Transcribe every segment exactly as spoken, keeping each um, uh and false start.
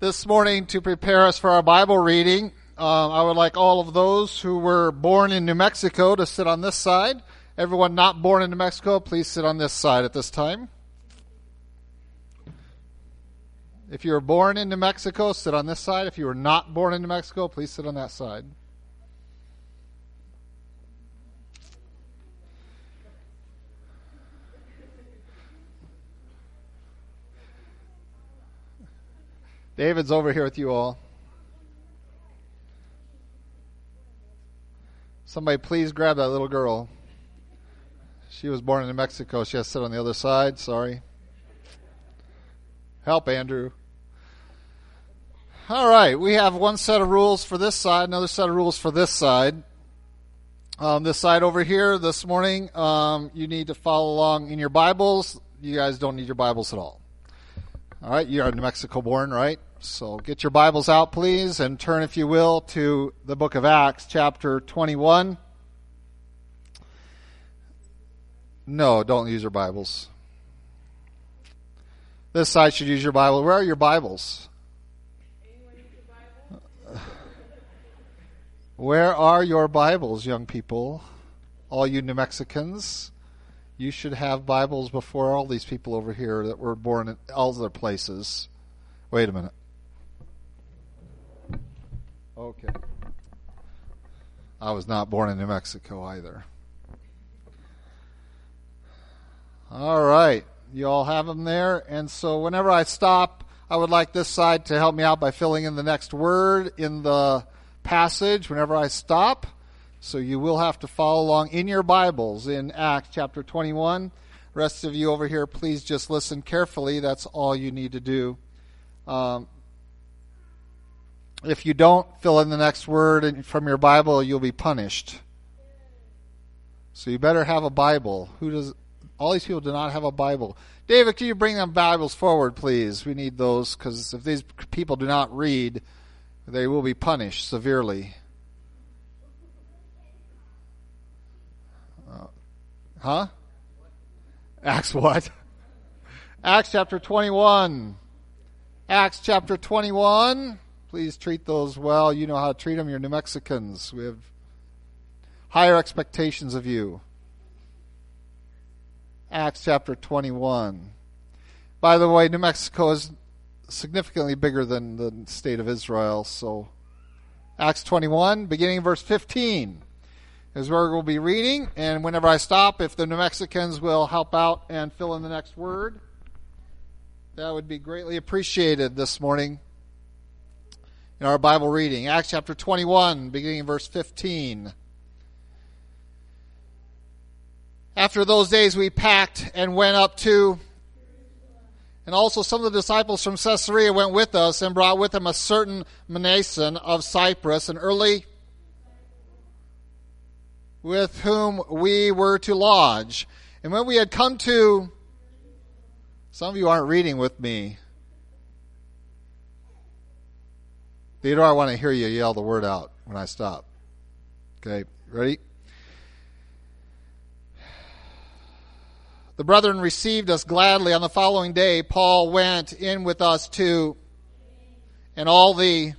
this morning to prepare us for our Bible reading. Uh, I would like all of those who were born in New Mexico to sit on this side. Everyone not born in New Mexico, please sit on this side at this time. If you were born in New Mexico, sit on this side. If you were not born in New Mexico, please sit on that side. David's over here with you all. Somebody please grab that little girl. She was born in New Mexico. She has to sit on the other side. Sorry. Help, Andrew. All right. We have one set of rules for this side, another set of rules for this side. Um, this side over here this morning, um, you need to follow along in your Bibles. You guys don't need your Bibles at all. All right. You are New Mexico born, right? So get your Bibles out, please, and turn, if you will, to the book of Acts, chapter twenty-one. No, don't use your Bibles. This side should use your Bible. Where are your Bibles? Anyone use your Bible? Where are your Bibles, young people? All you New Mexicans, you should have Bibles before all these people over here that were born in all other places. Wait a minute. Okay. I was not born in New Mexico either. All right. You all have them there. And so whenever I stop, I would like this side to help me out by filling in the next word in the passage whenever I stop. So you will have to follow along in your Bibles in Acts chapter twenty-one. The rest of you over here, please just listen carefully. That's all you need to do. Um, if you don't fill in the next word from your Bible, you'll be punished. So you better have a Bible. Who does? All these people do not have a Bible. David, can you bring them Bibles forward, please? We need those, because if these people do not read, they will be punished severely. Uh, huh? Acts what? Acts chapter twenty-one. Acts chapter twenty-one. Please treat those well. You know how to treat them. You're New Mexicans. We have higher expectations of you. Acts chapter twenty-one. By the way, New Mexico is significantly bigger than the state of Israel. So Acts twenty-one, beginning verse fifteen, is where we'll be reading. And whenever I stop, if the New Mexicans will help out and fill in the next word, that would be greatly appreciated this morning in our Bible reading. Acts chapter twenty-one, beginning in verse fifteen. After those days we packed and went up to, and also some of the disciples from Caesarea went with us and brought with them a certain Manason of Cyprus, an early with whom we were to lodge. And when we had come to... Some of you aren't reading with me. Theodore, I want to hear you yell the word out when I stop. Okay, ready? The brethren received us gladly. On the following day, Paul went in with us too, and all the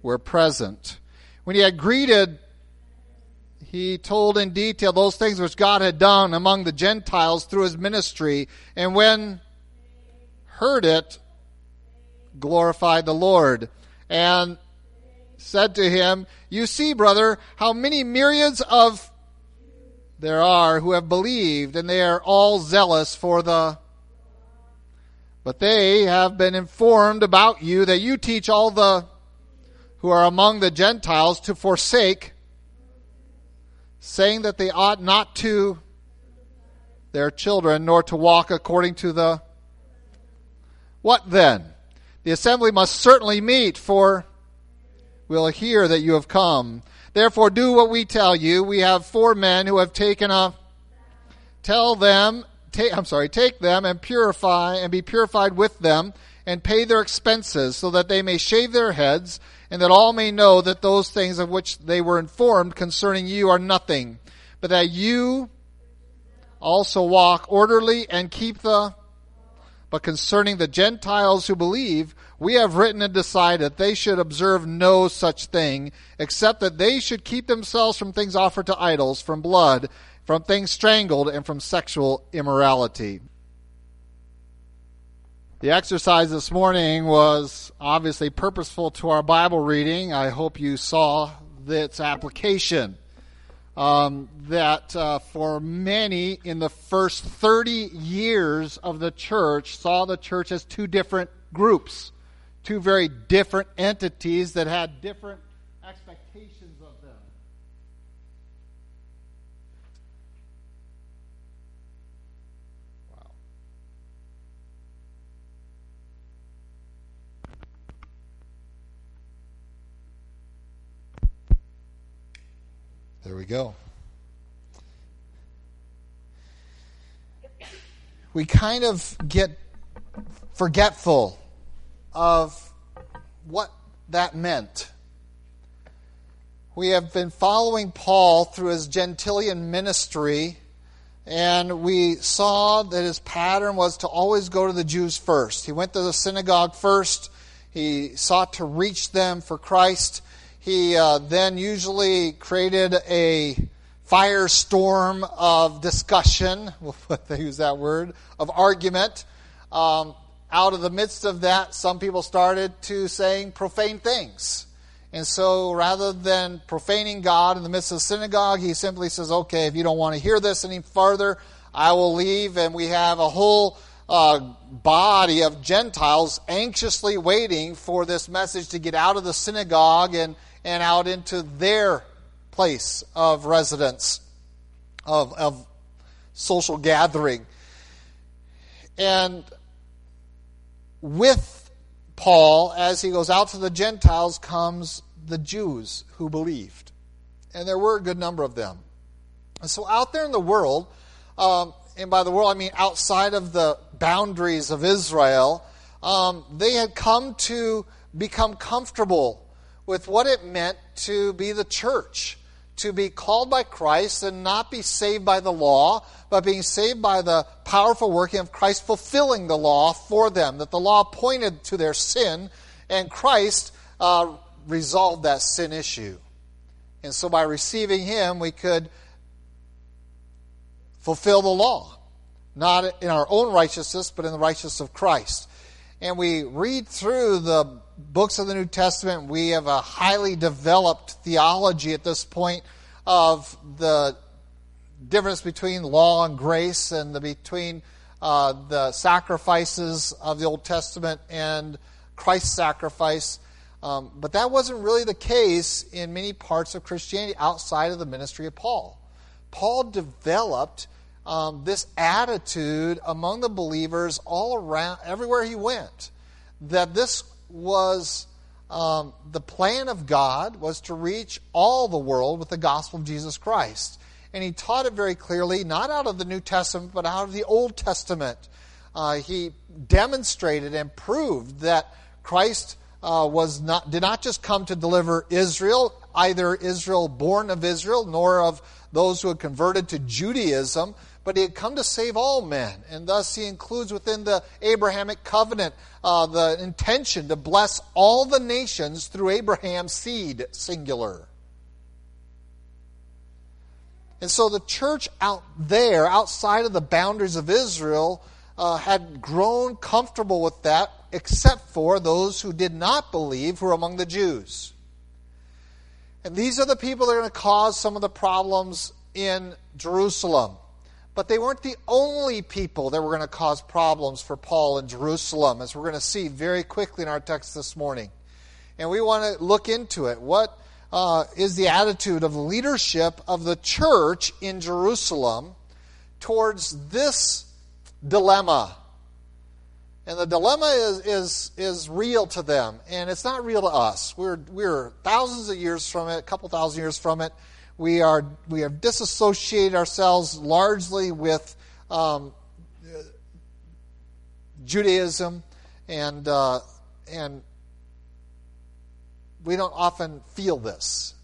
were present. When he had greeted, he told in detail those things which God had done among the Gentiles through his ministry. And when heard it, glorified the Lord and said to him, "You see, brother, how many myriads of there are who have believed, and they are all zealous for the... But they have been informed about you that you teach all the who are among the Gentiles to forsake, saying that they ought not to their children, nor to walk according to the... What then? The assembly must certainly meet, for we'll hear that you have come. Therefore do what we tell you. We have four men who have taken a... Tell them, ta- I'm sorry, take them and purify, and be purified with them, and pay their expenses, so that they may shave their heads, and that all may know that those things of which they were informed concerning you are nothing, but that you also walk orderly and keep the But concerning the Gentiles who believe, we have written and decided that they should observe no such thing, except that they should keep themselves from things offered to idols, from blood, from things strangled, and from sexual immorality. The exercise this morning was obviously purposeful to our Bible reading. I hope you saw its application. Um, that uh, for many in the first thirty years of the church saw the church as two different groups, two very different entities that had different expectations of them. Wow. There we go. We kind of get forgetful of what that meant. We have been following Paul through his Gentilian ministry, and we saw that his pattern was to always go to the Jews first. He went to the synagogue first. He sought to reach them for Christ. He uh, then usually created a firestorm of discussion, we'll use that word, of argument. Um, out of the midst of that, some people started to saying profane things. And so rather than profaning God in the midst of the synagogue, he simply says, okay, if you don't want to hear this any farther, I will leave. And we have a whole uh, body of Gentiles anxiously waiting for this message to get out of the synagogue and and out into their place of residence, of, of social gathering. And with Paul, as he goes out to the Gentiles, comes the Jews who believed. And there were a good number of them. And so out there in the world, um, and by the world I mean outside of the boundaries of Israel, um, they had come to become comfortable with what it meant to be the church, to be called by Christ and not be saved by the law, but being saved by the powerful working of Christ fulfilling the law for them, that the law pointed to their sin, and Christ uh, resolved that sin issue. And so by receiving him, we could fulfill the law, not in our own righteousness, but in the righteousness of Christ. And we read through the books of the New Testament, we have a highly developed theology at this point of the difference between law and grace, and the between uh, the sacrifices of the Old Testament and Christ's sacrifice. Um, but that wasn't really the case in many parts of Christianity outside of the ministry of Paul. Paul developed um, this attitude among the believers all around, everywhere he went, that this was um, the plan of God was to reach all the world with the gospel of Jesus Christ. And he taught it very clearly, not out of the New Testament, but out of the Old Testament. Uh, he demonstrated and proved that Christ uh, was not did not just come to deliver Israel, either Israel born of Israel, nor of those who had converted to Judaism, but he had come to save all men. And thus he includes within the Abrahamic covenant uh, the intention to bless all the nations through Abraham's seed, singular. And so the church out there, outside of the boundaries of Israel, uh, had grown comfortable with that, except for those who did not believe, who were among the Jews. And these are the people that are going to cause some of the problems in Jerusalem. But they weren't the only people that were going to cause problems for Paul in Jerusalem, as we're going to see very quickly in our text this morning. And we want to look into it. What uh, is the attitude of leadership of the church in Jerusalem towards this dilemma? And the dilemma is is is real to them, and it's not real to us. We're we're thousands of years from it, a couple thousand years from it. We are we have disassociated ourselves largely with um, Judaism, and uh, and we don't often feel this,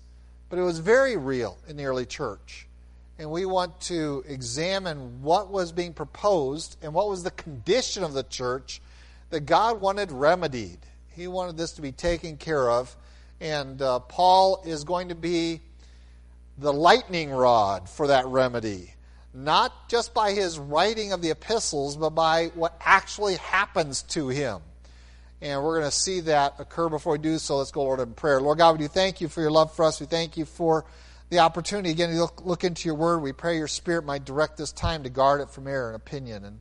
but it was very real in the early church, and we want to examine what was being proposed and what was the condition of the church that God wanted remedied. He wanted this to be taken care of, and uh, Paul is going to be the lightning rod for that remedy, not just by his writing of the epistles, but by what actually happens to him. And we're going to see that occur before we do so. Let's go, Lord, in prayer. Lord God, we do thank you for your love for us. We thank you for the opportunity again to look, look into your word. We pray your spirit might direct this time to guard it from error and opinion and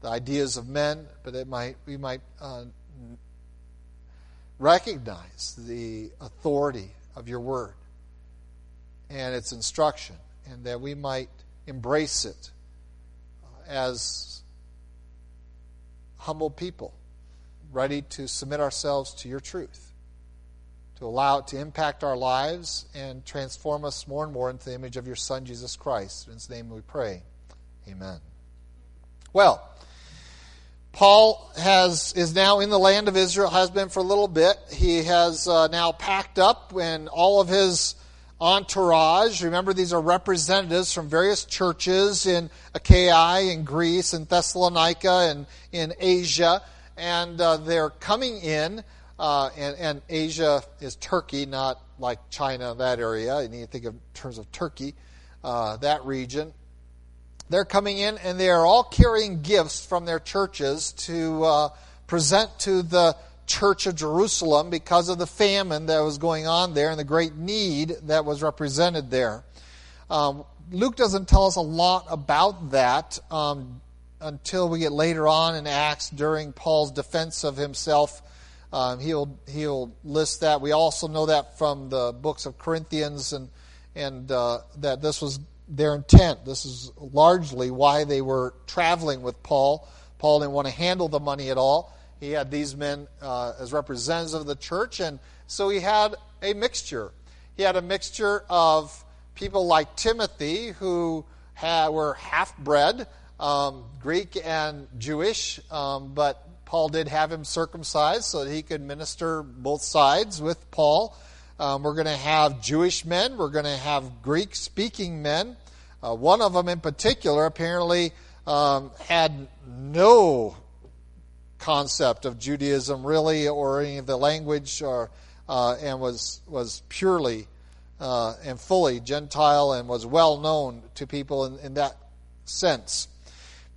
the ideas of men, but it might we might uh, recognize the authority of your word and its instruction, and that we might embrace it as humble people, ready to submit ourselves to your truth, to allow it to impact our lives and transform us more and more into the image of your Son, Jesus Christ. In his name we pray. Amen. Well, Paul has is now in the land of Israel, has been for a little bit. He has uh, now packed up and all of his entourage. Remember, these are representatives from various churches in Achaia, in Greece, in Thessalonica, and in Asia. And uh, they're coming in, uh, and, and Asia is Turkey, not like China, that area. You need to think of, in terms of Turkey, uh, that region. They're coming in, and they are all carrying gifts from their churches to uh, present to the Church of Jerusalem because of the famine that was going on there and the great need that was represented there. Um, Luke doesn't tell us a lot about that um, until we get later on in Acts during Paul's defense of himself. Um, he'll he'll list that. We also know that from the books of Corinthians, and and uh, that this was their intent. This is largely why they were traveling with Paul. Paul didn't want to handle the money at all. He had these men uh, as representatives of the church, and so he had a mixture. He had a mixture of people like Timothy, who had, were half-bred, um, Greek and Jewish, um, but Paul did have him circumcised so that he could minister both sides with Paul. Um, we're going to have Jewish men. We're going to have Greek-speaking men. Uh, one of them in particular apparently um, had no concept of Judaism really, or any of the language, or uh, and was was purely uh, and fully Gentile, and was well known to people in, in that sense.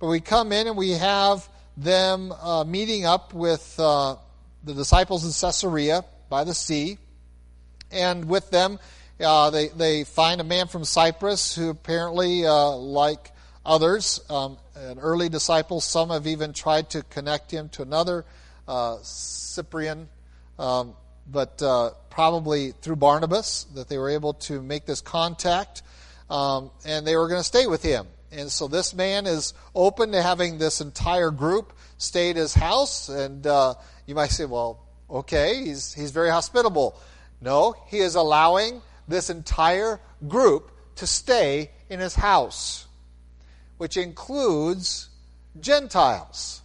But we come in and we have them uh, meeting up with uh, the disciples in Caesarea by the sea, and with them uh, they they find a man from Cyprus who apparently uh, like others, um, an early disciple, some have even tried to connect him to another, uh, Cyprian, um, but uh, probably through Barnabas that they were able to make this contact, um, and they were going to stay with him. And so this man is open to having this entire group stay at his house, and uh, you might say, well, okay, he's, he's very hospitable. No, he is allowing this entire group to stay in his house, which includes Gentiles.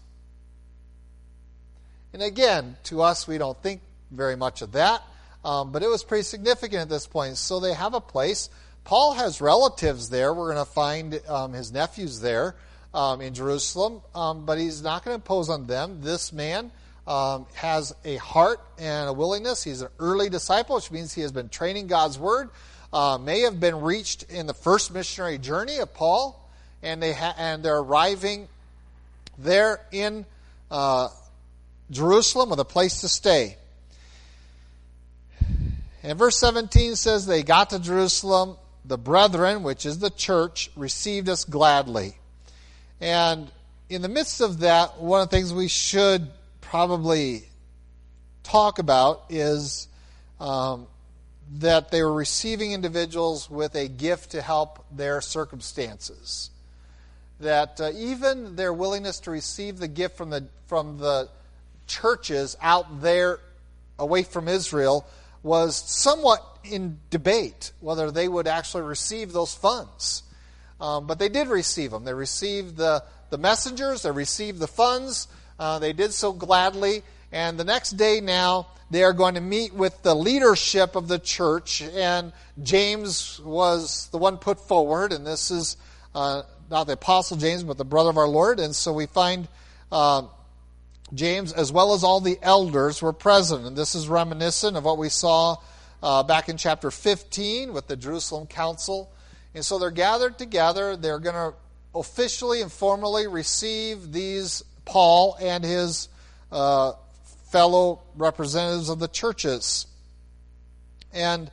And again, to us, we don't think very much of that, um, but it was pretty significant at this point. So they have a place. Paul has relatives there. We're going to find um, his nephews there um, in Jerusalem, um, but he's not going to impose on them. This man um, has a heart and a willingness. He's an early disciple, which means he has been training God's word, uh, may have been reached in the first missionary journey of Paul, and they ha- and they're arriving there in uh, Jerusalem with a place to stay. And verse seventeen says, they got to Jerusalem. The brethren, which is the church, received us gladly. And in the midst of that, one of the things we should probably talk about is um, that they were receiving individuals with a gift to help their circumstances. That uh, even their willingness to receive the gift from the from the churches out there away from Israel was somewhat in debate whether they would actually receive those funds. Um, but they did receive them. They received the, the messengers. They received the funds. Uh, they did so gladly. And the next day now, They are going to meet with the leadership of the church, and James was the one put forward, and this is uh, not the Apostle James, but the brother of our Lord. And so we find uh, James, as well as all the elders, were present. And this is reminiscent of what we saw uh, back in chapter fifteen with the Jerusalem Council. And so they're gathered together. They're going to officially and formally receive these Paul and his uh, fellow representatives of the churches. And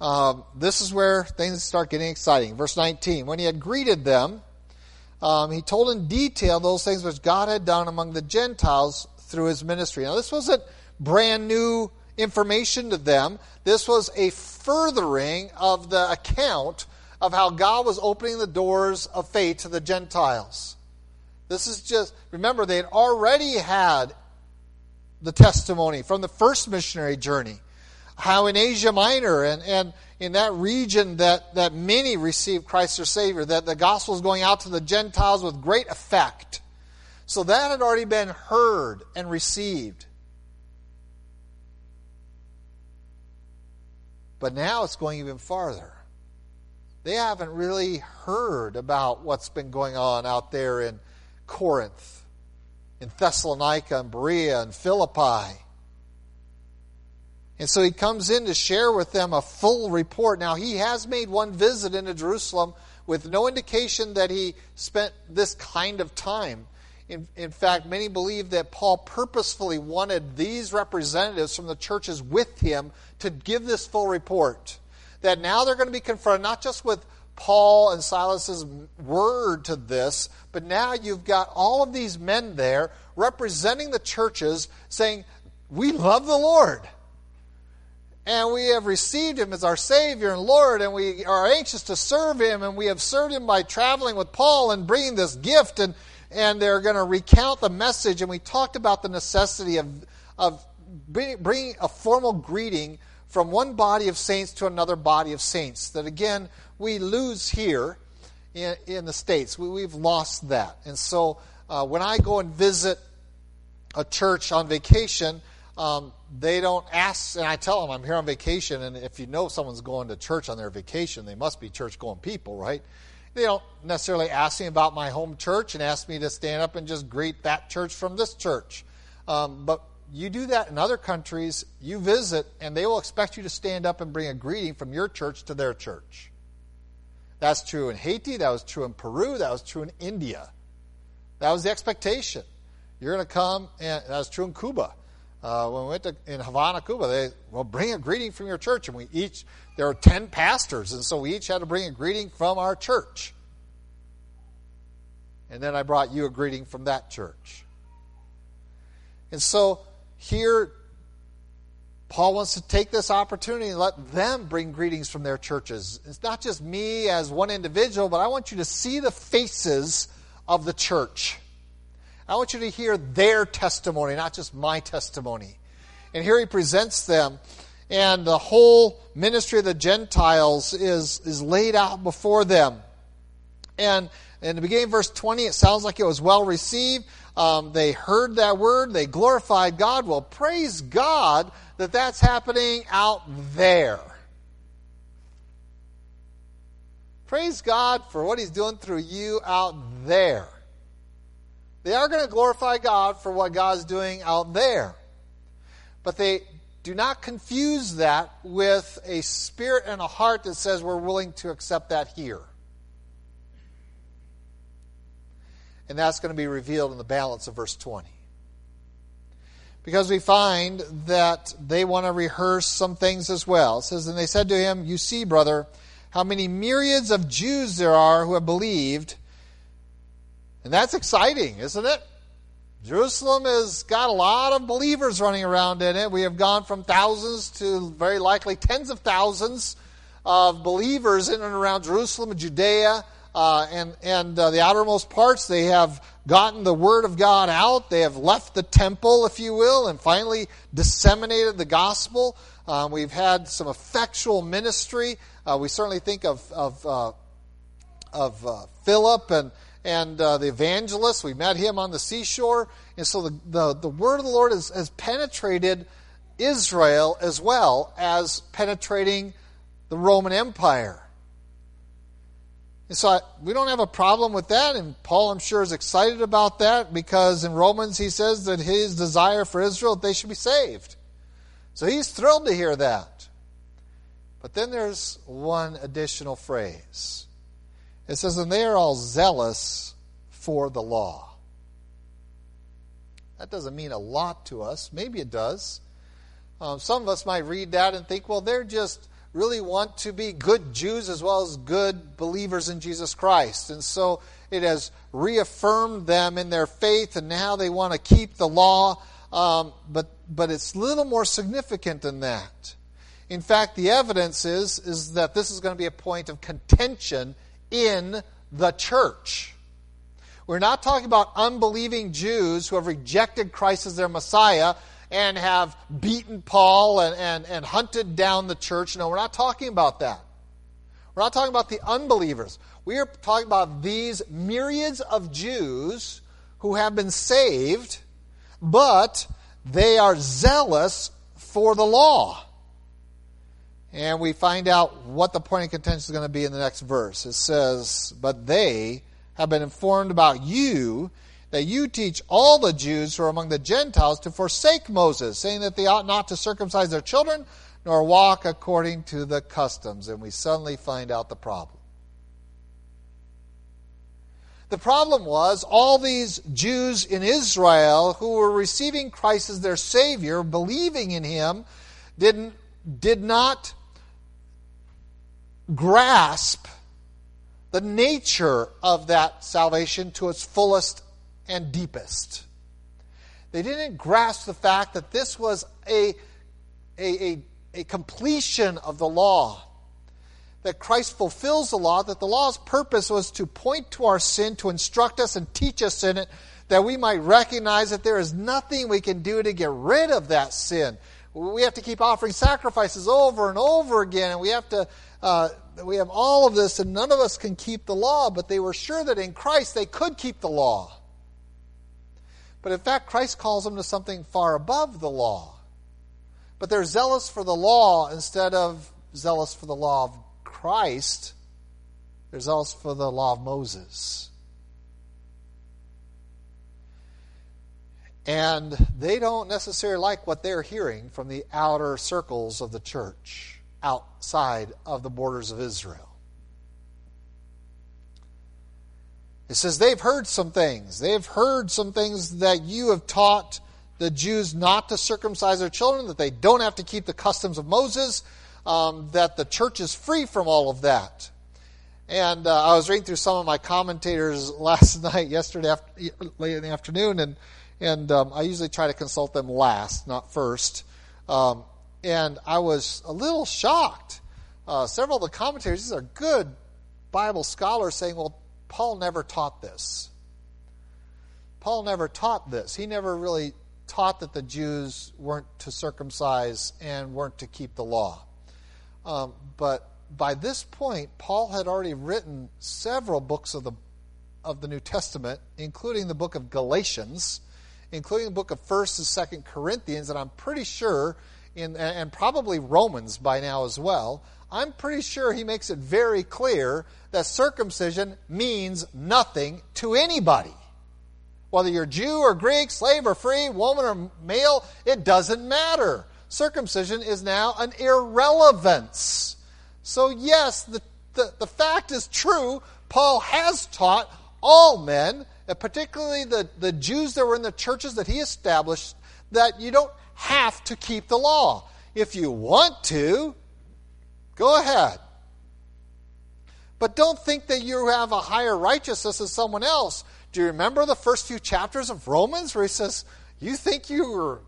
um, this is where things start getting exciting. Verse nineteen, when he had greeted them, um, he told in detail those things which God had done among the Gentiles through his ministry. Now, this wasn't brand new information to them. This was a furthering of the account of how God was opening the doors of faith to the Gentiles. This is just, remember, they had already had the testimony from the first missionary journey, how in Asia Minor and, and in that region that, that many received Christ their Savior, that the gospel is going out to the Gentiles with great effect. So that had already been heard and received. But now it's going even farther. They haven't really heard about what's been going on out there in Corinth, in Thessalonica, and Berea, and Philippi. And so he comes in to share with them a full report. Now, he has made one visit into Jerusalem with no indication that he spent this kind of time. In, in fact, many believe that Paul purposefully wanted these representatives from the churches with him to give this full report. That now they're going to be confronted not just with Paul and Silas's word to this, but now you've got all of these men there representing the churches saying, we love the Lord, and we have received him as our Savior and Lord, and we are anxious to serve him, and we have served him by traveling with Paul and bringing this gift, and, and they're going to recount the message. And we talked about the necessity of, of bringing a formal greeting from one body of saints to another body of saints, that again, we lose here in, in the States. We, we've lost that. And so uh, when I go and visit a church on vacation, um, they don't ask, and I tell them I'm here on vacation, and if you know someone's going to church on their vacation, they must be church-going people, right? They don't necessarily ask me about my home church and ask me to stand up and just greet that church from this church. Um, but you do that in other countries, you visit, and they will expect you to stand up and bring a greeting from your church to their church. That's true in Haiti, that was true in Peru, that was true in India. That was the expectation. You're going to come, and that was true in Cuba. Uh, when we went to in Havana, Cuba, they well bring a greeting from your church, and we each, there were ten pastors, and so we each had to bring a greeting from our church. And then I brought you a greeting from that church. And so here, Paul wants to take this opportunity and let them bring greetings from their churches. It's not just me as one individual, but I want you to see the faces of the church. I want you to hear their testimony, not just my testimony. And here he presents them, and the whole ministry of the Gentiles is, is laid out before them. And in the beginning of verse twenty, it sounds like it was well received. Um, they heard that word. They glorified God. Well, praise God that that's happening out there. Praise God for what he's doing through you out there. They are going to glorify God for what God's doing out there. But they do not confuse that with a spirit and a heart that says we're willing to accept that here. And that's going to be revealed in the balance of verse twenty. Because we find that they want to rehearse some things as well. It says, and they said to him, you see, brother, how many myriads of Jews there are who have believed. And that's exciting, isn't it? Jerusalem has got a lot of believers running around in it. We have gone from thousands to very likely tens of thousands of believers in and around Jerusalem and Judea. Uh, and and uh, the outermost parts, they have gotten the word of God out. They have left the temple, if you will, and finally disseminated the gospel. Um, we've had some effectual ministry. Uh, we certainly think of of uh, of uh, Philip and and uh, the evangelist. We met him on the seashore, and so the the, the word of the Lord has, has penetrated Israel as well as penetrating the Roman Empire. And so I, we don't have a problem with that, and Paul, I'm sure, is excited about that, because in Romans he says that his desire for Israel, they should be saved. So he's thrilled to hear that. But then there's one additional phrase. It says, and they are all zealous for the law. That doesn't mean a lot to us. Maybe it does. Um, some of us might read that and think, well, they're just really want to be good Jews as well as good believers in Jesus Christ. And so it has reaffirmed them in their faith, and now they want to keep the law. Um, but but it's a little more significant than that. In fact, the evidence is, is that this is going to be a point of contention in the church. We're not talking about unbelieving Jews who have rejected Christ as their Messiah and have beaten Paul and, and, and hunted down the church. No, we're not talking about that. We're not talking about the unbelievers. We are talking about these myriads of Jews who have been saved, but they are zealous for the law. And we find out what the point of contention is going to be in the next verse. It says, but they have been informed about you, that you teach all the Jews who are among the Gentiles to forsake Moses, saying that they ought not to circumcise their children, nor walk according to the customs. And we suddenly find out the problem. The problem was all these Jews in Israel who were receiving Christ as their Savior, believing in Him, didn't, did not grasp the nature of that salvation to its fullest and deepest. They didn't grasp the fact that this was a, a, a, a completion of the law, that Christ fulfills the law, that the law's purpose was to point to our sin, to instruct us and teach us in it, that we might recognize that there is nothing we can do to get rid of that sin. We have to keep offering sacrifices over and over again, and we have to uh, we have all of this, and none of us can keep the law. But they were sure that in Christ they could keep the law. But in fact, Christ calls them to something far above the law. But they're zealous for the law instead of zealous for the law of Christ. They're zealous for the law of Moses. And they don't necessarily like what they're hearing from the outer circles of the church, outside of the borders of Israel. It says they've heard some things. They've heard some things that you have taught the Jews not to circumcise their children, that they don't have to keep the customs of Moses, um, that the church is free from all of that. And uh, I was reading through some of my commentators last night, yesterday after, late in the afternoon, and And um, I usually try to consult them last, not first. Um, and I was a little shocked. Uh, several of the commentators, these are good Bible scholars, saying, well, Paul never taught this. Paul never taught this. He never really taught that the Jews weren't to circumcise and weren't to keep the law. Um, but by this point, Paul had already written several books of the, of the New Testament, including the book of Galatians, including the book of First and Second Corinthians, and I'm pretty sure, in, and probably Romans by now as well, I'm pretty sure he makes it very clear that circumcision means nothing to anybody. Whether you're Jew or Greek, slave or free, woman or male, it doesn't matter. Circumcision is now an irrelevance. So yes, the, the, the fact is true. Paul has taught all men, particularly the, the Jews that were in the churches that he established, that you don't have to keep the law. If you want to, go ahead. But don't think that you have a higher righteousness than someone else. Do you remember the first few chapters of Romans where he says, you think you were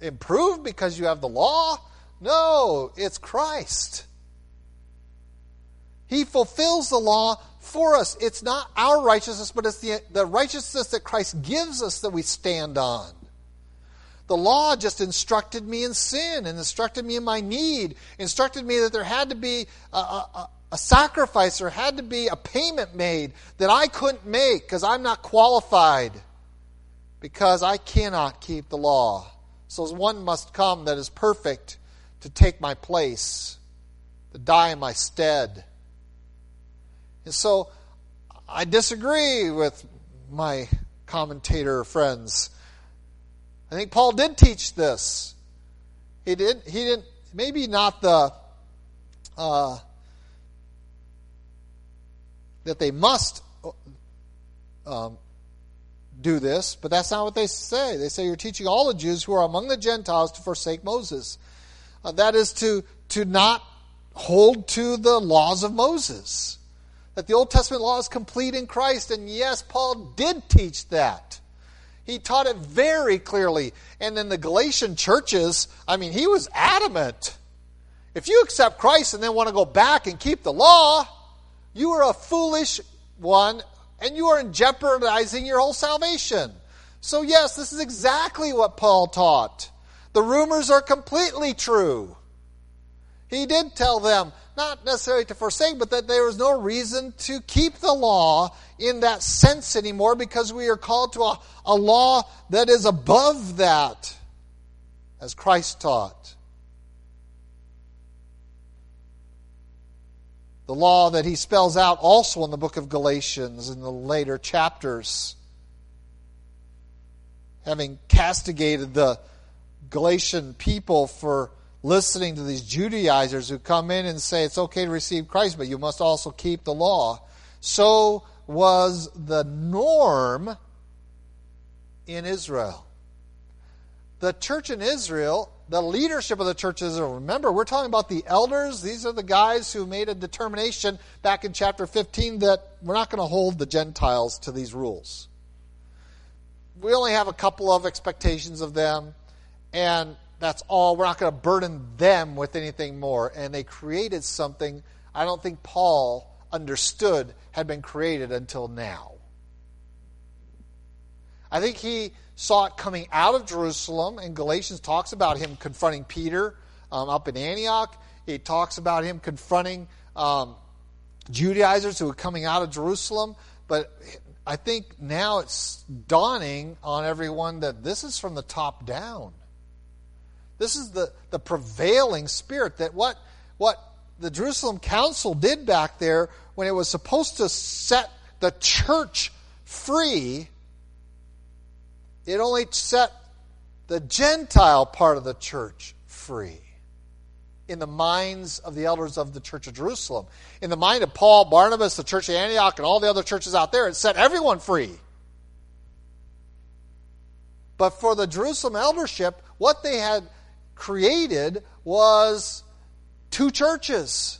improved because you have the law? No, it's Christ. He fulfills the law for us. It's not our righteousness, but it's the, the righteousness that Christ gives us that we stand on. The law just instructed me in sin and instructed me in my need, instructed me that there had to be a, a, a sacrifice, there had to be a payment made that I couldn't make because I'm not qualified, because I cannot keep the law. So one must come that is perfect to take my place, to die in my stead. And so I disagree with my commentator friends. I think Paul did teach this. He didn't, he didn't maybe not the uh, that they must um, do this, but that's not what they say. They say you're teaching all the Jews who are among the Gentiles to forsake Moses. Uh, that is to to not hold to the laws of Moses. That the Old Testament law is complete in Christ, and yes, Paul did teach that. He taught it very clearly. And in the Galatian churches, I mean, he was adamant. If you accept Christ and then want to go back and keep the law, you are a foolish one, and you are jeopardizing your whole salvation. So yes, this is exactly what Paul taught. The rumors are completely true. He did tell them, not necessarily to forsake, but that there is no reason to keep the law in that sense anymore, because we are called to a, a law that is above that, as Christ taught. The law that he spells out also in the book of Galatians in the later chapters. Having castigated the Galatian people for listening to these Judaizers who come in and say it's okay to receive Christ, but you must also keep the law. So was the norm in Israel. The church in Israel, the leadership of the church in Israel, remember, we're talking about the elders. These are the guys who made a determination back in chapter fifteen that we're not going to hold the Gentiles to these rules. We only have a couple of expectations of them, and that's all. We're not going to burden them with anything more. And they created something I don't think Paul understood had been created until now. I think he saw it coming out of Jerusalem, and Galatians talks about him confronting Peter um, up in Antioch. It talks about him confronting um, Judaizers who were coming out of Jerusalem. But I think now it's dawning on everyone that this is from the top down. This is the, the prevailing spirit, that what, what the Jerusalem Council did back there when it was supposed to set the church free, it only set the Gentile part of the church free in the minds of the elders of the church of Jerusalem. In the mind of Paul, Barnabas, the church of Antioch, and all the other churches out there, it set everyone free. But for the Jerusalem eldership, what they had created was two churches.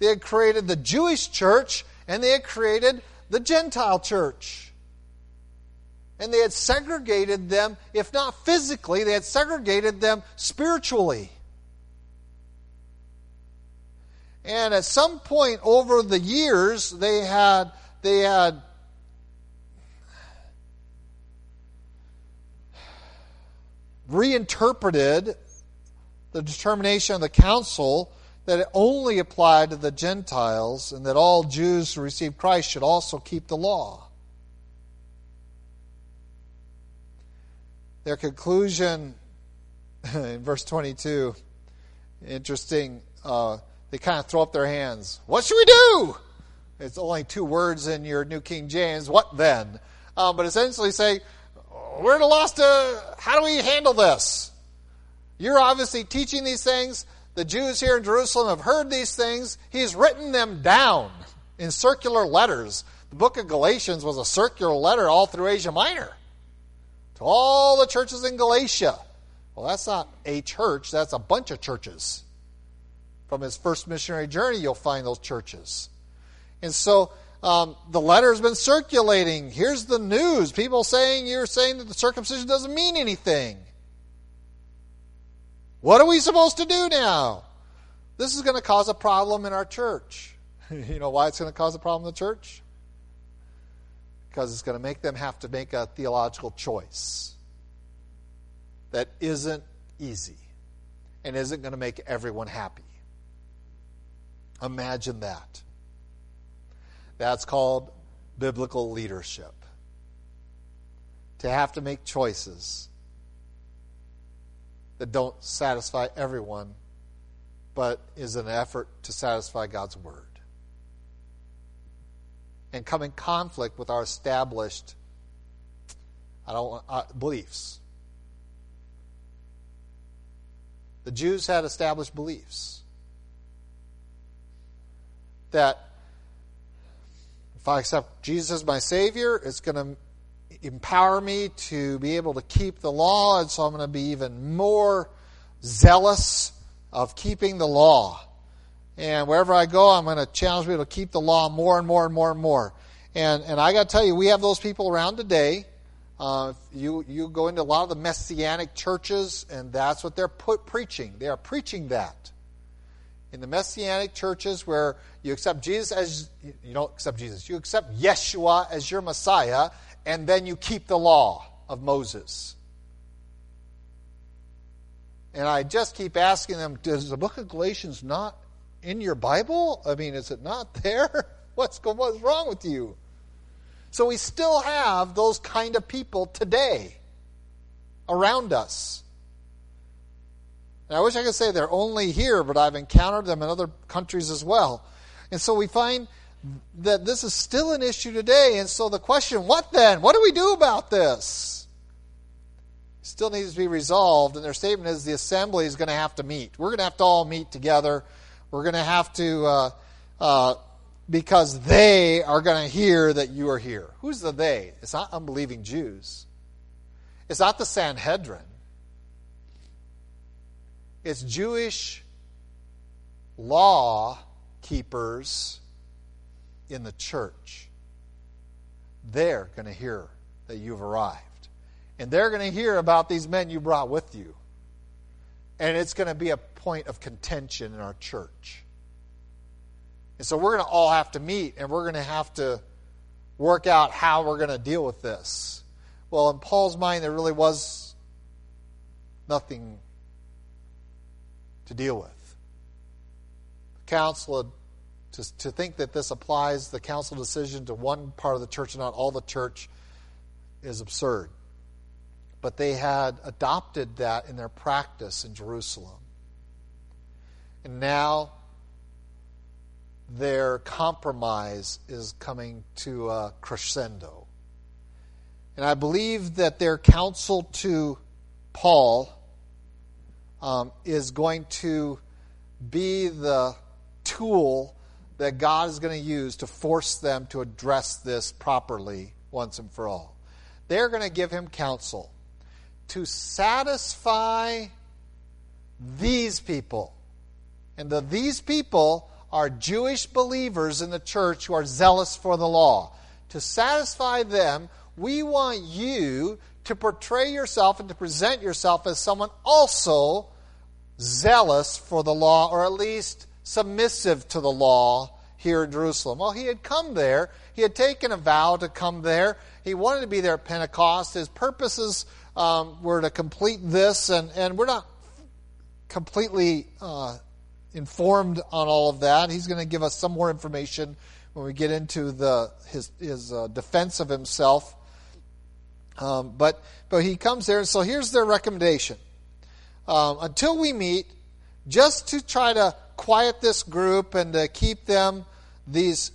They had created the Jewish church and they had created the Gentile church. And they had segregated them, if not physically, they had segregated them spiritually. And at some point over the years, they had they had reinterpreted the determination of the council that it only applied to the Gentiles and that all Jews who received Christ should also keep the law. Their conclusion in verse twenty-two, interesting, uh, they kind of throw up their hands. What should we do? It's only two words in your New King James, what then? Um, but essentially say, we're at a loss to, how do we handle this? You're obviously teaching these things. The Jews here in Jerusalem have heard these things. He's written them down in circular letters. The book of Galatians was a circular letter all through Asia Minor to all the churches in Galatia. Well, that's not a church. That's a bunch of churches. From his first missionary journey, you'll find those churches. And so Um, the letter's been circulating. Here's the news. People saying, you're saying that the circumcision doesn't mean anything. What are we supposed to do now? This is going to cause a problem in our church. You know why it's going to cause a problem in the church? Because it's going to make them have to make a theological choice that isn't easy and isn't going to make everyone happy. Imagine that. That's called biblical leadership. to have to make choices that don't satisfy everyone, but is an effort to satisfy God's word, and come in conflict with our established I don't uh, beliefs. The Jews had established beliefs that if I accept Jesus as my Savior, it's going to empower me to be able to keep the law, and so I'm going to be even more zealous of keeping the law. And wherever I go, I'm going to challenge people to keep the law more and more and more and more. And and I got to tell you, we have those people around today. Uh, you you go into a lot of the Messianic churches, and that's what they're put, preaching. They are preaching that. In the Messianic churches where you accept Jesus as... You don't accept Jesus. You accept Yeshua as your Messiah, and then you keep the law of Moses. And I just keep asking them, does the book of Galatians not... in your Bible? I mean, is it not there? What's going, what's wrong with you? So we still have those kind of people today around us. And I wish I could say they're only here, but I've encountered them in other countries as well. And so we find that this is still an issue today. And so the question, what then? What do we do about this? Still needs to be resolved. And their statement is the assembly is going to have to meet. We're going to have to all meet together. We're going to have to, uh, uh, because they are going to hear that you are here. Who's the they? It's not unbelieving Jews. It's not the Sanhedrin. It's Jewish law keepers in the church. They're going to hear that you've arrived. And they're going to hear about these men you brought with you. And it's going to be a point of contention in our church. And so we're going to all have to meet, and we're going to have to work out how we're going to deal with this. Well, in Paul's mind, there really was nothing to deal with. The council, to, to think that this applies, the council decision to one part of the church and not all the church, is absurd. But they had adopted that in their practice in Jerusalem. And now their compromise is coming to a crescendo. And I believe that their counsel to Paul um, is going to be the tool that God is going to use to force them to address this properly once and for all. They're going to give him counsel to satisfy these people. And the these people are Jewish believers in the church who are zealous for the law. To satisfy them, we want you to portray yourself and to present yourself as someone also zealous for the law, or at least submissive to the law here in Jerusalem. Well, he had come there. He had taken a vow to come there. He wanted to be there at Pentecost. His purposes Um, we're to complete this, and, and we're not completely uh, informed on all of that. He's going to give us some more information when we get into the his his uh, defense of himself. Um, but but he comes there, and so here's their recommendation: um, until we meet, just to try to quiet this group and to keep them, these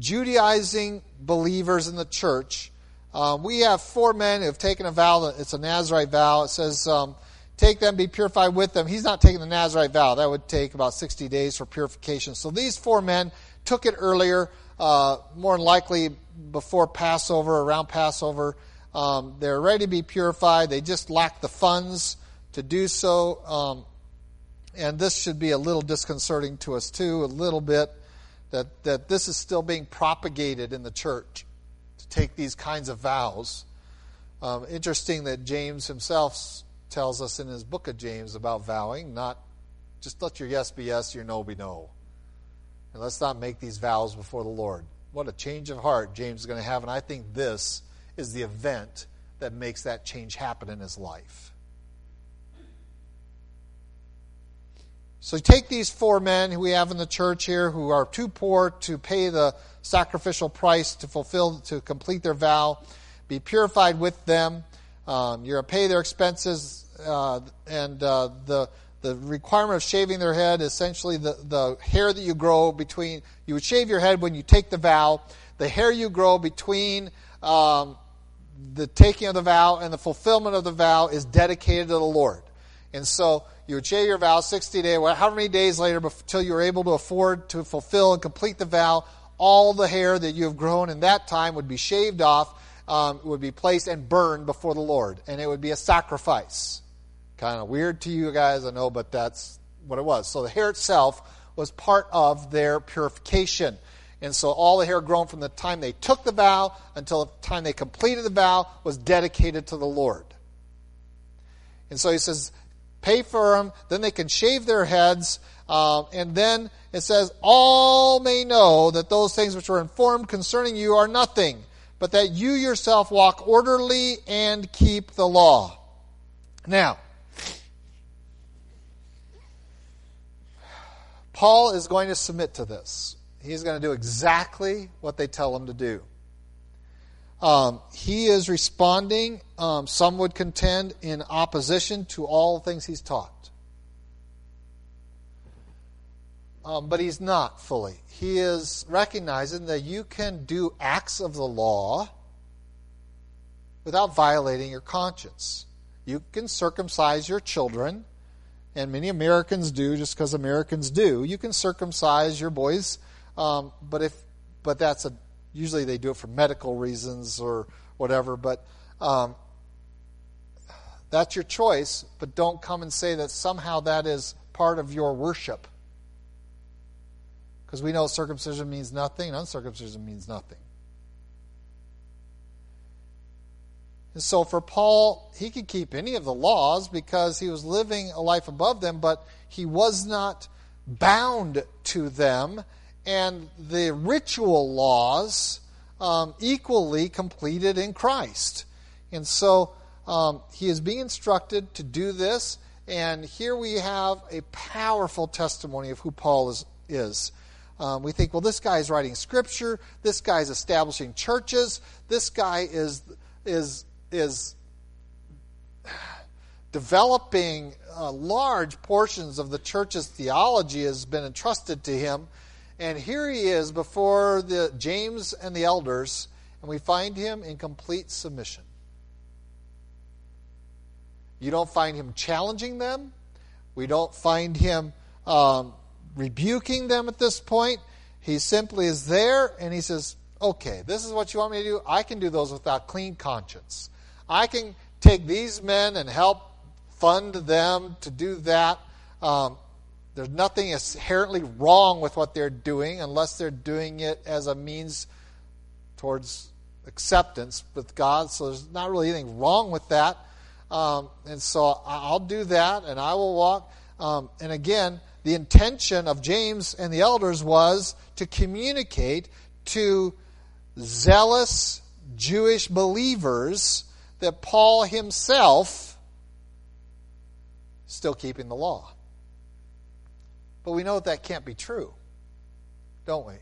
Judaizing believers in the church. Um, we have four men who have taken a vow. It's a Nazirite vow. It says, um, take them, be purified with them. He's not taking the Nazirite vow. That would take about sixty days for purification. So these four men took it earlier, uh, more than likely before Passover, around Passover. Um, they're ready to be purified. They just lack the funds to do so. Um, and this should be a little disconcerting to us too, a little bit, that, that this is still being propagated in the church. Take these kinds of vows. Um, interesting that James himself tells us in his book of James about vowing, not just let your yes be yes, your no be no. And let's not make these vows before the Lord. What a change of heart James is going to have, and I think this is the event that makes that change happen in his life. So take these four men who we have in the church here who are too poor to pay the sacrificial price to fulfill, to complete their vow. be purified with them. Um, you're to pay their expenses, uh, and uh, the the requirement of shaving their head, essentially the, the hair that you grow between, you would shave your head when you take the vow, the hair you grow between um, the taking of the vow and the fulfillment of the vow is dedicated to the Lord. And so you would shave your vow sixty days, well, however many days later, until you were able to afford to fulfill and complete the vow, all the hair that you have grown in that time would be shaved off, um, would be placed and burned before the Lord. And it would be a sacrifice. Kind of weird to you guys, I know, but that's what it was. So the hair itself was part of their purification. And so all the hair grown from the time they took the vow until the time they completed the vow was dedicated to the Lord. And so he says, pay for them, then they can shave their heads, um, and then it says, all may know that those things which were informed concerning you are nothing, but that you yourself walk orderly and keep the law. Now, Paul is going to submit to this. He's going to do exactly what they tell him to do. Um, he is responding, um, some would contend, in opposition to all the things he's taught. Um, but he's not fully. He is recognizing that you can do acts of the law without violating your conscience. You can circumcise your children, and many Americans do, just because Americans do. You can circumcise your boys, um, but if but that's a usually they do it for medical reasons or whatever, but um, that's your choice, but don't come and say that somehow that is part of your worship. Because we know circumcision means nothing, and uncircumcision means nothing. And so for Paul, he could keep any of the laws because he was living a life above them, but he was not bound to them. And the ritual laws um, equally completed in Christ. And so um, he is being instructed to do this. And here we have a powerful testimony of who Paul is. is. Um, we think, well, this guy is writing scripture. This guy is establishing churches. This guy is is is developing uh, large portions of the church's theology has been entrusted to him. And here he is before the James and the elders, and we find him in complete submission. You don't find him challenging them. We don't find him um, rebuking them at this point. He simply is there, and he says, okay, this is what you want me to do. I can do those without clean conscience. I can take these men and help fund them to do that. Um There's nothing inherently wrong with what they're doing unless they're doing it as a means towards acceptance with God. So there's not really anything wrong with that. Um, and so I'll do that and I will walk. Um, and again, the intention of James and the elders was to communicate to zealous Jewish believers that Paul himself is still keeping the law. But we know that that can't be true, don't we?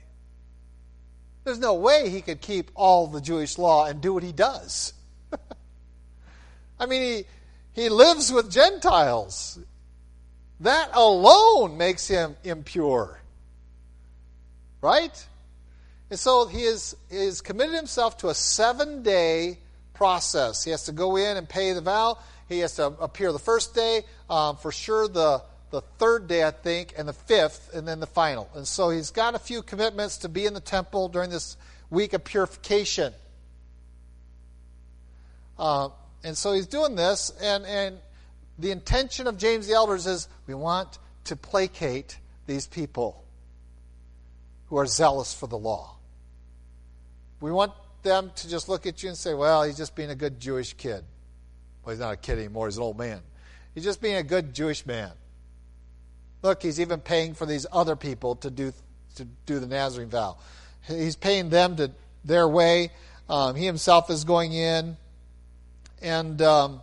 There's no way he could keep all the Jewish law and do what he does. I mean, he, he lives with Gentiles. That alone makes him impure, right? And so he is, is committed himself to a seven-day process. He has to go in and pay the vow. He has to appear the first day, um, for sure the the third day, I think, and the fifth, and then the final. And so he's got a few commitments to be in the temple during this week of purification. Uh, and so he's doing this, and, and the intention of James the elders is we want to placate these people who are zealous for the law. We want them to just look at you and say, well, he's just being a good Jewish kid. Well, he's not a kid anymore, he's an old man. He's just being a good Jewish man. Look, he's even paying for these other people to do to do the Nazarene vow. He's paying them to their way. Um, he himself is going in. And um,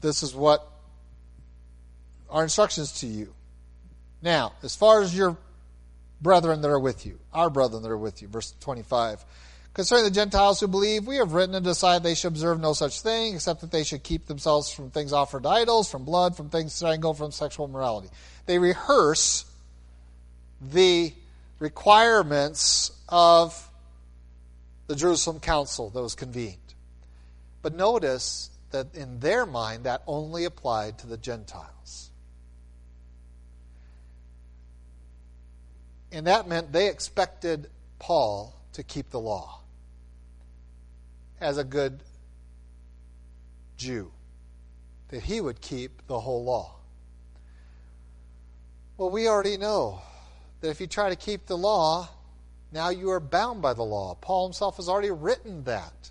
this is what our instructions to you. Now, as far as your brethren that are with you, our brethren that are with you, verse twenty-five, Concerning the Gentiles who believe, we have written and decided they should observe no such thing, except that they should keep themselves from things offered to idols, from blood, from things strangled, from sexual immorality. They rehearse the requirements of the Jerusalem council that was convened. But notice that in their mind, that only applied to the Gentiles. And that meant they expected Paul to keep the law as a good Jew, that he would keep the whole law. Well, we already know that if you try to keep the law, now you are bound by the law. Paul himself has already written that.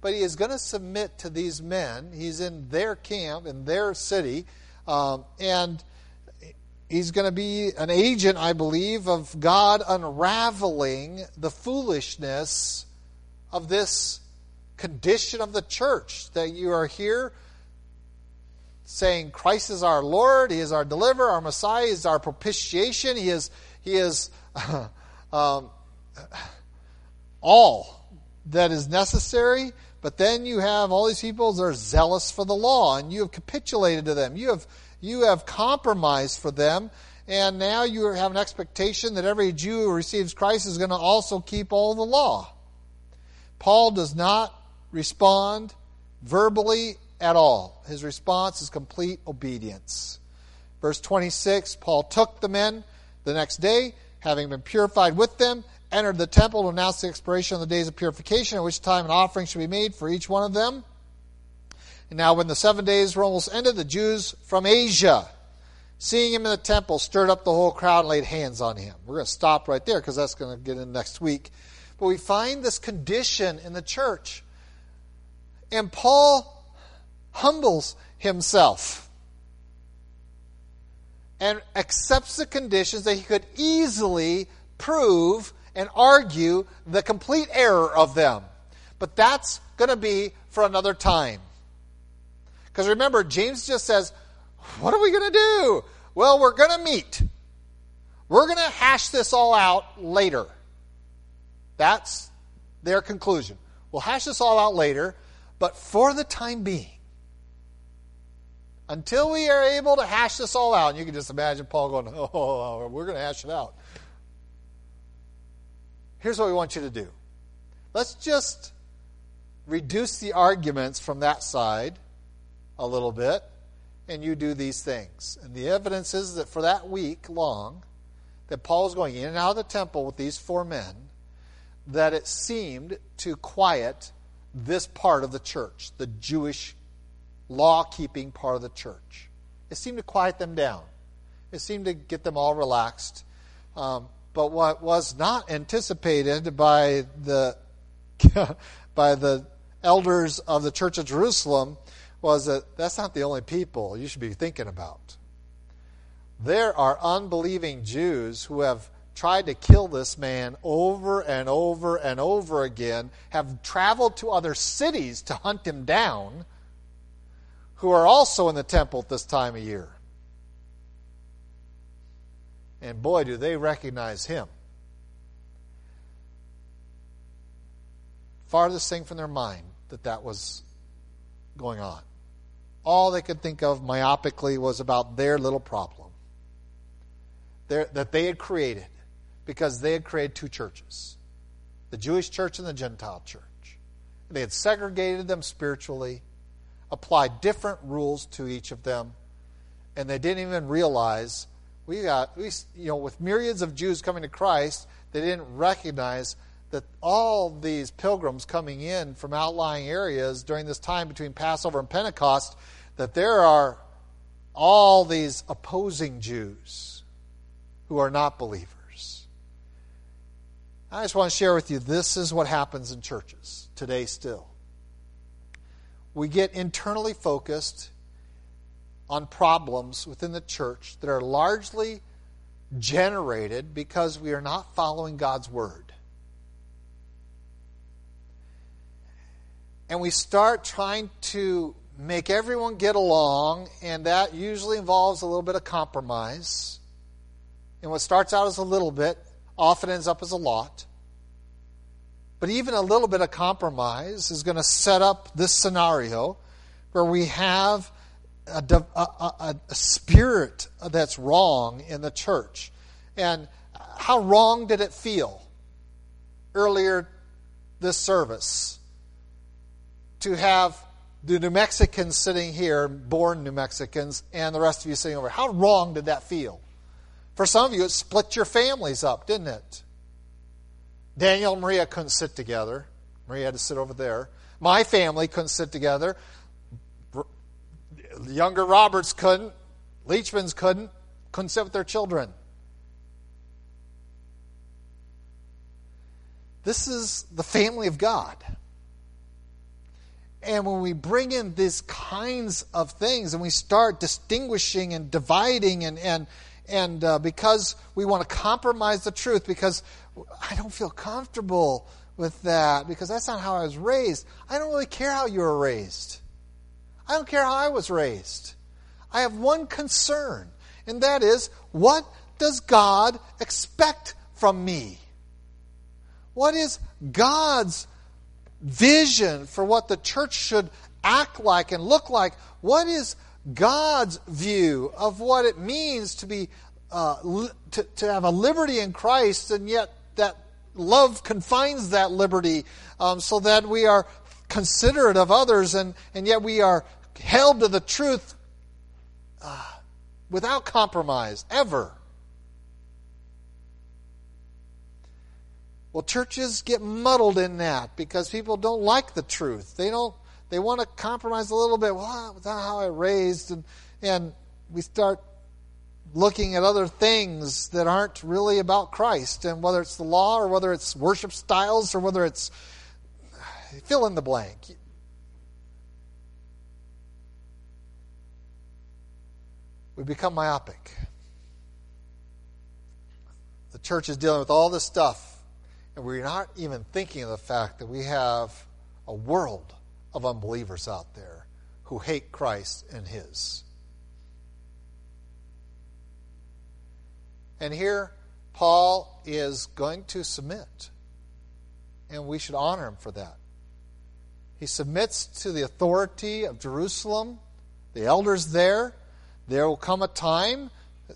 But he is going to submit to these men. He's in their camp, in their city, um, and he's going to be an agent, I believe, of God unraveling the foolishness of this condition of the church, that you are here saying Christ is our Lord, He is our deliverer, our Messiah, He is our propitiation, He is, he is um, all that is necessary. But then you have all these people that are zealous for the law, and you have capitulated to them. You have You have compromised for them, and now you have an expectation that every Jew who receives Christ is going to also keep all the law. Paul does not respond verbally at all. His response is complete obedience. Verse twenty-six, Paul took the men the next day, having been purified with them, entered the temple to announce the expiration of the days of purification, at which time an offering should be made for each one of them. And now when the seven days were almost ended, the Jews from Asia, seeing him in the temple, stirred up the whole crowd and laid hands on him. We're going to stop right there because that's going to get in next week. But we find this condition in the church. And Paul humbles himself and accepts the conditions that he could easily prove and argue the complete error of them. But that's going to be for another time. Because remember, James just says, what are we going to do? Well, we're going to meet. We're going to hash this all out later. That's their conclusion. We'll hash this all out later, but for the time being, until we are able to hash this all out, and you can just imagine Paul going, oh, we're going to hash it out. Here's what we want you to do. Let's just reduce the arguments from that side a little bit, and you do these things. And the evidence is that for that week long, that Paul is going in and out of the temple with these four men, that it seemed to quiet this part of the church, the Jewish law-keeping part of the church. It seemed to quiet them down. It seemed to get them all relaxed. Um, but what was not anticipated by the by the elders of the church of Jerusalem was that that's not the only people you should be thinking about. There are unbelieving Jews who have tried to kill this man over and over and over again, have traveled to other cities to hunt him down, who are also in the temple at this time of year. And boy, do they recognize him. Farthest thing from their mind that that was going on. All they could think of myopically was about their little problem their, that they had created, because they had created two churches, the Jewish church and the Gentile church. They had segregated them spiritually, applied different rules to each of them, and they didn't even realize we got, we, you know, with myriads of Jews coming to Christ, they didn't recognize that all these pilgrims coming in from outlying areas during this time between Passover and Pentecost, that there are all these opposing Jews who are not believers. I just want to share with you, this is what happens in churches today still. We get internally focused on problems within the church that are largely generated because we are not following God's word. And we start trying to make everyone get along, and that usually involves a little bit of compromise. And what starts out as a little bit often ends up as a lot. But even a little bit of compromise is going to set up this scenario where we have a, a, a, a spirit that's wrong in the church. And how wrong did it feel earlier this service to have the New Mexicans sitting here, born New Mexicans, and the rest of you sitting over? How wrong did that feel? For some of you, it split your families up, didn't it? Daniel and Maria couldn't sit together. Maria had to sit over there. My family couldn't sit together. The younger Roberts couldn't. Leachmans couldn't. Couldn't sit with their children. This is the family of God. And when we bring in these kinds of things and we start distinguishing and dividing and and, and uh, because we want to compromise the truth, because I don't feel comfortable with that, because that's not how I was raised. I don't really care how you were raised. I don't care how I was raised. I have one concern, and that is, what does God expect from me? What is God's vision for what the church should act like and look like? What is God's view of what it means to be uh, li- to, to have a liberty in Christ, and yet that love confines that liberty um, so that we are considerate of others, and, and yet we are held to the truth uh, without compromise, ever. Well, churches get muddled in that because people don't like the truth. They don't. They want to compromise a little bit. Well, that's not how I raised, and and we start looking at other things that aren't really about Christ, and whether it's the law or whether it's worship styles or whether it's fill in the blank. We become myopic. The church is dealing with all this stuff, and we're not even thinking of the fact that we have a world of unbelievers out there who hate Christ and His. And here, Paul is going to submit, and we should honor him for that. He submits to the authority of Jerusalem, the elders there. There will come a time,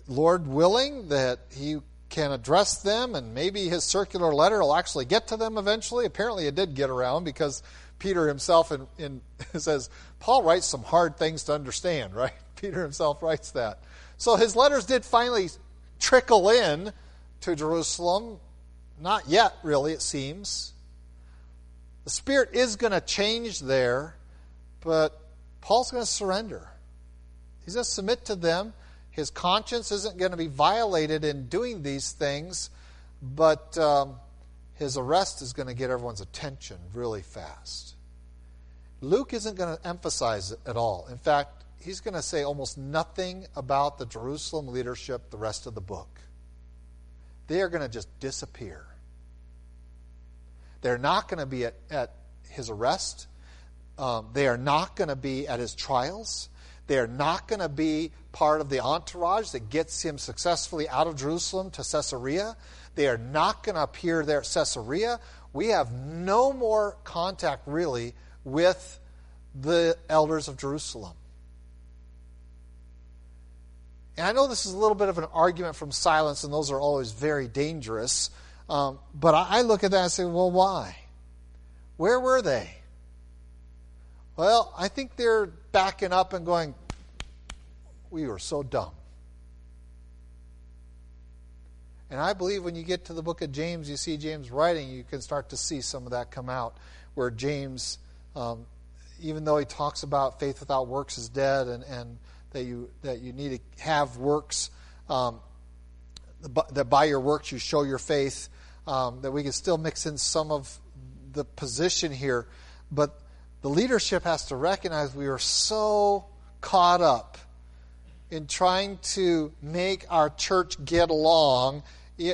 Lord willing, that he can address them, and maybe his circular letter will actually get to them eventually. Apparently it did get around, because Peter himself in, in, says, Paul writes some hard things to understand, right? Peter himself writes that. So his letters did finally trickle in to Jerusalem. Not yet, really, it seems. The Spirit is going to change there, but Paul's going to surrender. He's going to submit to them. His conscience isn't going to be violated in doing these things, but um, his arrest is going to get everyone's attention really fast. Luke isn't going to emphasize it at all. In fact, he's going to say almost nothing about the Jerusalem leadership the rest of the book. They are going to just disappear. They're not going to be at, at his arrest. Um, they are not going to be at his trials. They are not going to be part of the entourage that gets him successfully out of Jerusalem to Caesarea. They are not going to appear there at Caesarea. We have no more contact, really, with the elders of Jerusalem. And I know this is a little bit of an argument from silence, and those are always very dangerous. Um, but I look at that and say, well, why? Where were they? Well, I think they're backing up and going, we were so dumb. And I believe when you get to the book of James, you see James writing, you can start to see some of that come out, where James, um, even though he talks about faith without works is dead, and, and that you that you need to have works, um, that by your works you show your faith, um, that we can still mix in some of the position here, but the leadership has to recognize we are so caught up in trying to make our church get along,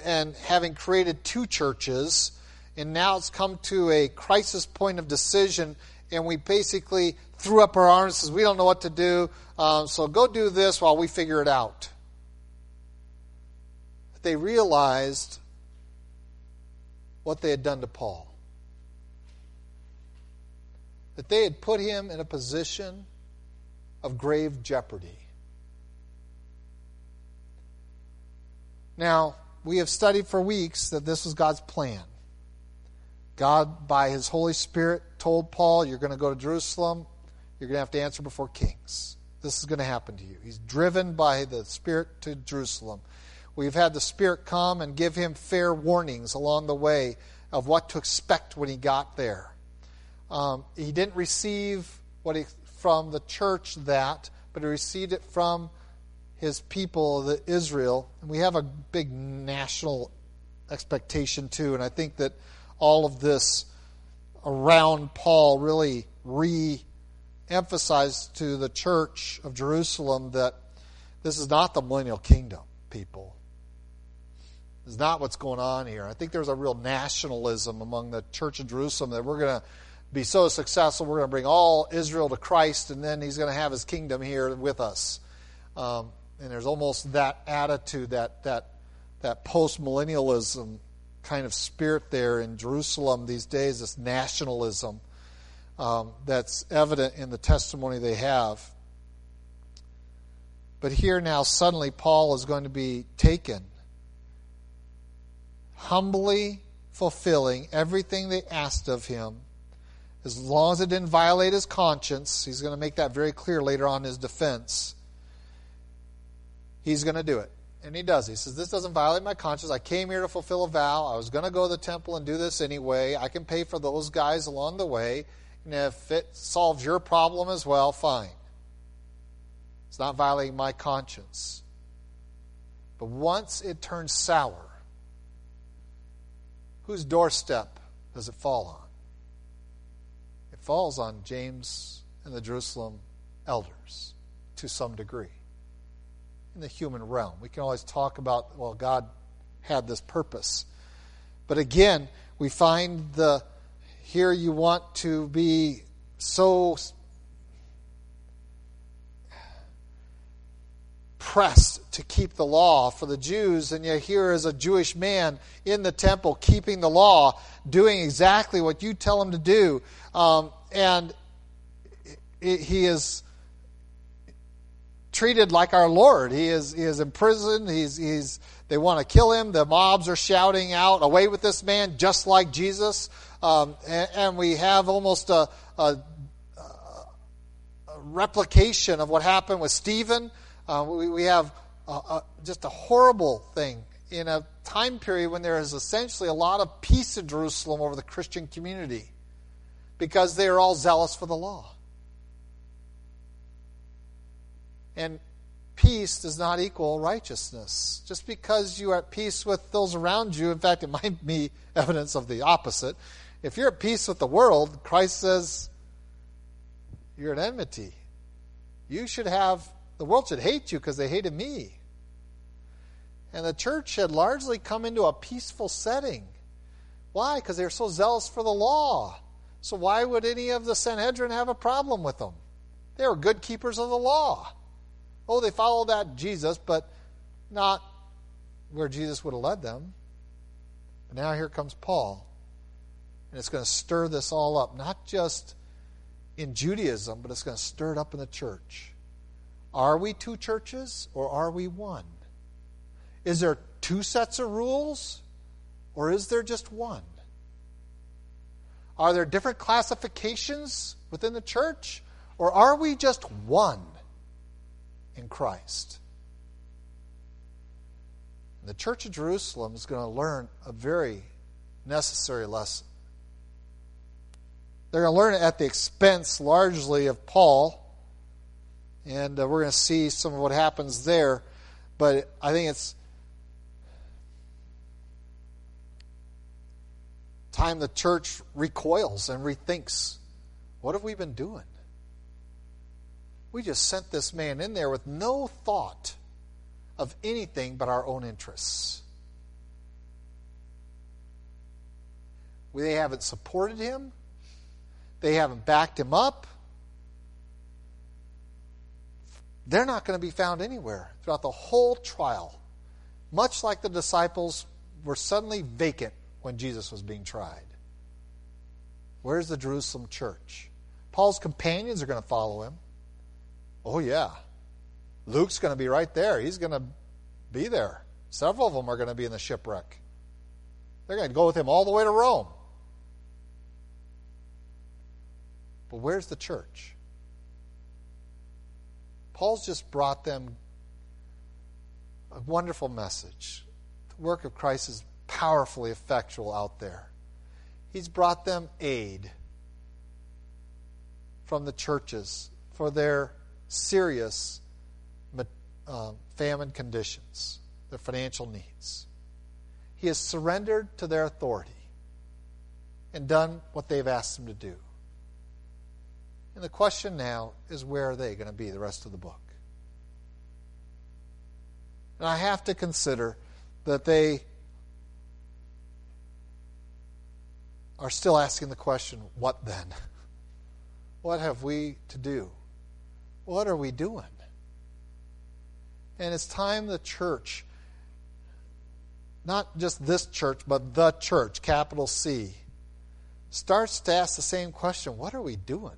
and having created two churches, and now it's come to a crisis point of decision, and we basically threw up our arms and said, we don't know what to do, um, so go do this while we figure it out. But they realized what they had done to Paul. that they had put him in a position of grave jeopardy. Now, we have studied for weeks that this was God's plan. God, by his Holy Spirit, told Paul, you're going to go to Jerusalem. You're going to have to answer before kings. This is going to happen to you. He's driven by the Spirit to Jerusalem. We've had the Spirit come and give him fair warnings along the way of what to expect when he got there. Um, he didn't receive what he, from the church that, but he received it from his people, the Israel. And we have a big national expectation too, and I think that all of this around Paul really re-emphasized to the church of Jerusalem that this is not the millennial kingdom, people. This is not what's going on here. I think there's a real nationalism among the church of Jerusalem that we're going to be so successful, we're going to bring all Israel to Christ, and then he's going to have his kingdom here with us. Um, and there's almost that attitude, that that that post-millennialism kind of spirit there in Jerusalem these days, this nationalism um, that's evident in the testimony they have. But here now, suddenly, Paul is going to be taken, humbly fulfilling everything they asked of him. As long as it didn't violate his conscience, he's going to make that very clear later on in his defense. He's going to do it. And he does. He says, this doesn't violate my conscience. I came here to fulfill a vow. I was going to go to the temple and do this anyway. I can pay for those guys along the way. And if it solves your problem as well, fine. It's not violating my conscience. But once it turns sour, whose doorstep does it fall on? Falls on James and the Jerusalem elders to some degree in the human realm. We can always talk about, well, God had this purpose. But again, we find the, here you want to be so pressed to keep the law for the Jews, and yet here is a Jewish man in the temple keeping the law, doing exactly what you tell him to do. Um, And he is treated like our Lord. He is he is imprisoned. He's he's they want to kill him. The mobs are shouting out, "Away with this man!" Just like Jesus. Um, and, and we have almost a, a, a replication of what happened with Stephen. Uh, we, we have a, a, just a horrible thing in a time period when there is essentially a lot of peace in Jerusalem over the Christian community, because they are all zealous for the law. And peace does not equal righteousness. Just because you are at peace with those around you, in fact, it might be evidence of the opposite. If you're at peace with the world, Christ says, you're at enmity. You should have, the world should hate you because they hated me. And the church had largely come into a peaceful setting. Why? Because they were so zealous for the law. So why would any of the Sanhedrin have a problem with them? They were good keepers of the law. Oh, they followed that Jesus, but not where Jesus would have led them. But now here comes Paul. And it's going to stir this all up, not just in Judaism, but it's going to stir it up in the church. Are we two churches or are we one? Is there two sets of rules or is there just one? Are there different classifications within the church? Or are we just one in Christ? And the church of Jerusalem is going to learn a very necessary lesson. They're going to learn it at the expense largely of Paul. And we're going to see some of what happens there. But I think it's time the church recoils and rethinks, what have we been doing? We just sent this man in there with no thought of anything but our own interests. They haven't supported him. They haven't backed him up. They're not going to be found anywhere throughout the whole trial, much like the disciples were suddenly vacant when Jesus was being tried. Where's the Jerusalem church? Paul's companions are going to follow him. Oh, yeah. Luke's going to be right there. He's going to be there. Several of them are going to be in the shipwreck. They're going to go with him all the way to Rome. But where's the church? Paul's just brought them a wonderful message. The work of Christ is powerfully effectual out there. He's brought them aid from the churches for their serious uh, famine conditions, their financial needs. He has surrendered to their authority and done what they've asked him to do. And the question now is, where are they going to be the rest of the book? And I have to consider that they are still asking the question, what then? What have we to do? What are we doing? And it's time the church, not just this church, but the church, capital C, starts to ask the same question, what are we doing?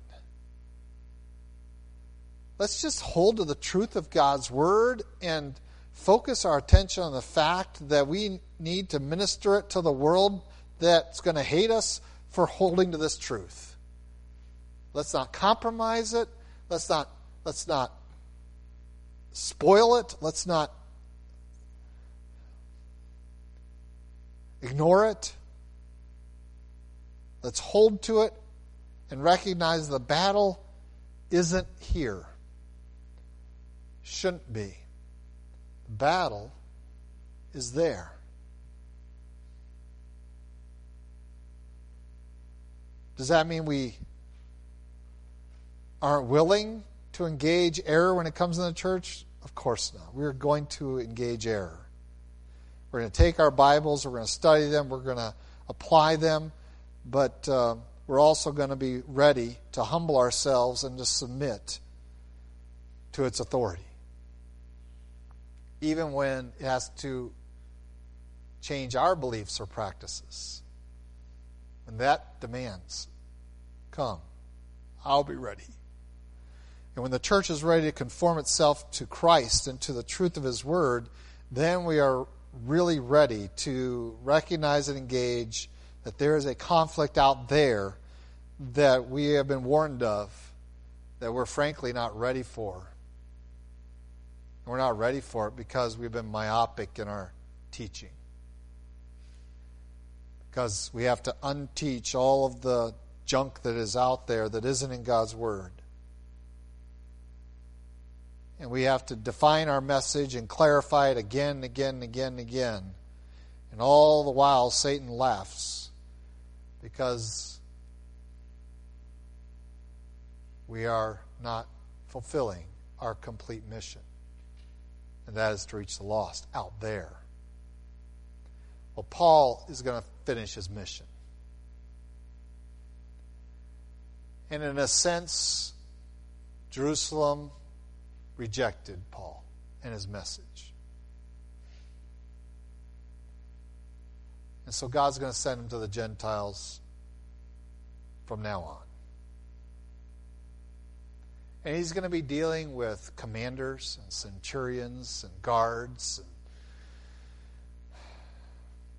Let's just hold to the truth of God's word and focus our attention on the fact that we need to minister it to the world that's going to hate us for holding to this truth. Let's not compromise it. Let's not, let's not spoil it. Let's not ignore it. Let's hold to it and recognize the battle isn't here. Shouldn't be. The battle is there. Does that mean we aren't willing to engage error when it comes in the church? Of course not. We're going to engage error. We're going to take our Bibles, we're going to study them, we're going to apply them, but uh, we're also going to be ready to humble ourselves and to submit to its authority, even when it has to change our beliefs or practices. When that demands, come, I'll be ready. And when the church is ready to conform itself to Christ and to the truth of his word, then we are really ready to recognize and engage that there is a conflict out there that we have been warned of, that we're frankly not ready for. We're not ready for it because we've been myopic in our teaching. Because we have to unteach all of the junk that is out there that isn't in God's word. And we have to define our message and clarify it again and again and again and again. And all the while, Satan laughs because we are not fulfilling our complete mission. And that is to reach the lost out there. Well, Paul is going to finish his mission. And in a sense, Jerusalem rejected Paul and his message. And so God's going to send him to the Gentiles from now on. And he's going to be dealing with commanders and centurions and guards and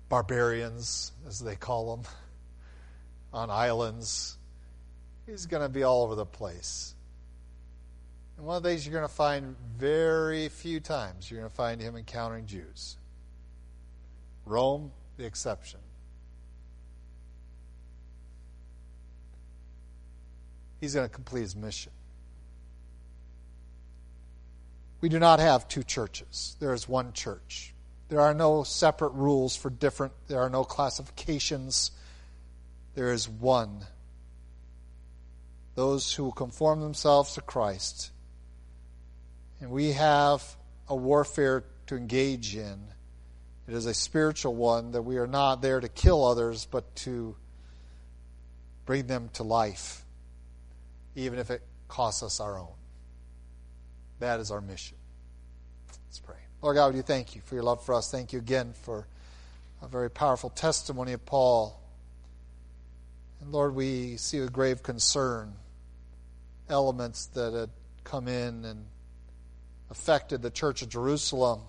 barbarians, as they call them, on islands. He's going to be all over the place. And one of the things you're going to find very few times, you're going to find him encountering Jews. Rome, the exception. He's going to complete his mission. We do not have two churches. There is one church. There are no separate rules for different. There are no classifications. There is one. Those who conform themselves to Christ. And we have a warfare to engage in. It is a spiritual one, that we are not there to kill others, but to bring them to life, even if it costs us our own. That is our mission. Let's pray. Lord God, we do thank you for your love for us. Thank you again for a very powerful testimony of Paul. And Lord, we see with grave concern elements that had come in and affected the church of Jerusalem,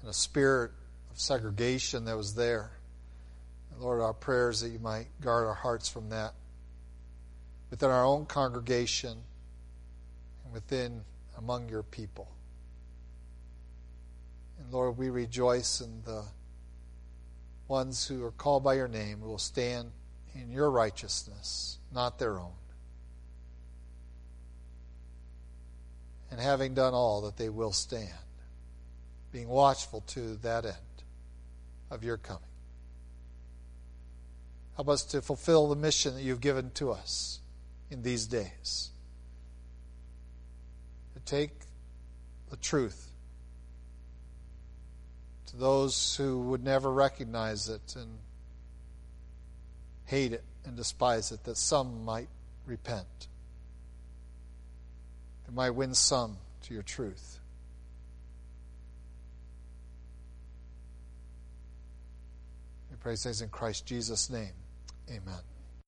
and a spirit of segregation that was there. And Lord, our prayers that you might guard our hearts from that within our own congregation and within among your people. And Lord, we rejoice in the ones who are called by your name will stand in your righteousness, not their own. And having done all, that they will stand, being watchful to that end of your coming. Help us to fulfill the mission that you've given to us in these days. To take the truth to those who would never recognize it and hate it and despise it, that some might repent. That might win some to your truth. We pray these things in Christ Jesus' name. Amen.